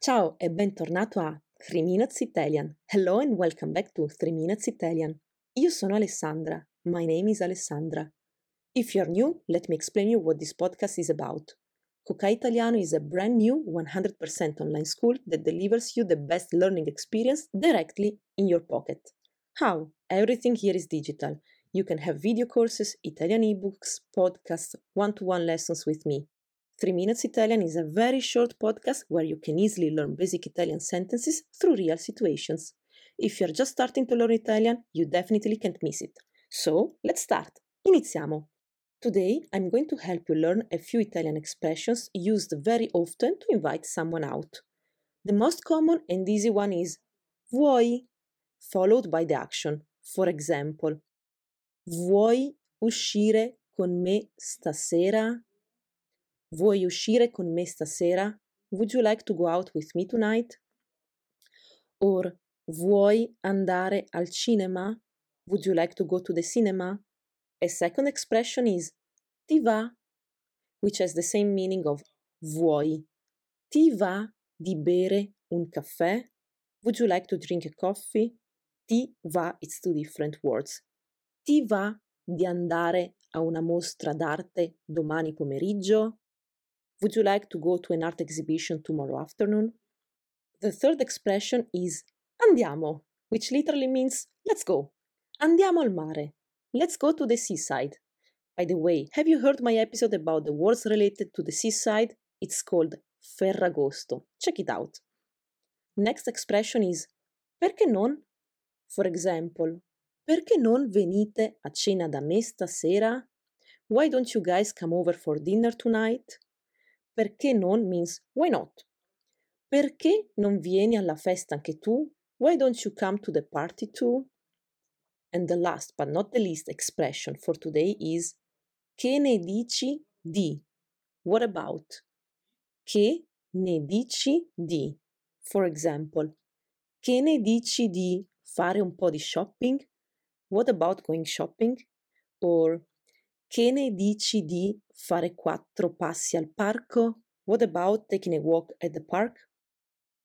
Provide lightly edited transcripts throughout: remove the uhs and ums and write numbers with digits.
Ciao e bentornato a 3 Minutes Italian. Hello and welcome back to 3 Minutes Italian. Io sono Alessandra. My name is Alessandra. If you're new, let me explain you what this podcast is about. Cocai Italiano is a brand new 100% online school that delivers you the best learning experience directly in your pocket. How? Everything here is digital. You can have video courses, Italian ebooks, podcasts, one-to-one lessons with me. 3 Minutes Italian is a very short podcast where you can easily learn basic Italian sentences through real situations. If you're just starting to learn Italian, you definitely can't miss it. So, let's start! Iniziamo! Today, I'm going to help you learn a few Italian expressions used very often to invite someone out. The most common and easy one is vuoi, followed by the action. For example, vuoi uscire con me stasera? Vuoi uscire con me stasera? Would you like to go out with me tonight? Or vuoi andare al cinema? Would you like to go to the cinema? A second expression is ti va, which has the same meaning of vuoi. Ti va di bere un caffè? Would you like to drink a coffee? Ti va, it's two different words. Ti va di andare a una mostra d'arte domani pomeriggio? Would you like to go to an art exhibition tomorrow afternoon? The third expression is andiamo, which literally means let's go. Andiamo al mare. Let's go to the seaside. By the way, have you heard my episode about the words related to the seaside? It's called Ferragosto. Check it out. Next expression is perché non? For example, perché non venite a cena da me stasera? Why don't you guys come over for dinner tonight? Perché non means why not. Perché non vieni alla festa anche tu? Why don't you come to the party too? And the last but not the least expression for today is che ne dici di? What about? Che ne dici di? For example, che ne dici di fare un po' di shopping? What about going shopping? Or che ne dici di fare 4 passi al parco? What about taking a walk at the park?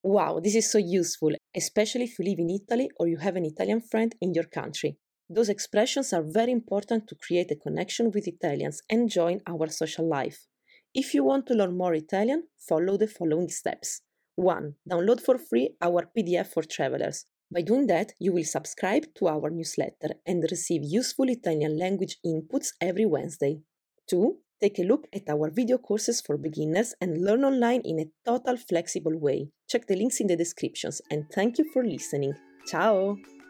Wow, this is so useful, especially if you live in Italy or you have an Italian friend in your country. Those expressions are very important to create a connection with Italians and join our social life. If you want to learn more Italian, follow the following steps. 1. Download for free our PDF for travelers. By doing that, you will subscribe to our newsletter and receive useful Italian language inputs every Wednesday. 2. Take a look at our video courses for beginners and learn online in a total flexible way. Check the links in the descriptions and thank you for listening. Ciao!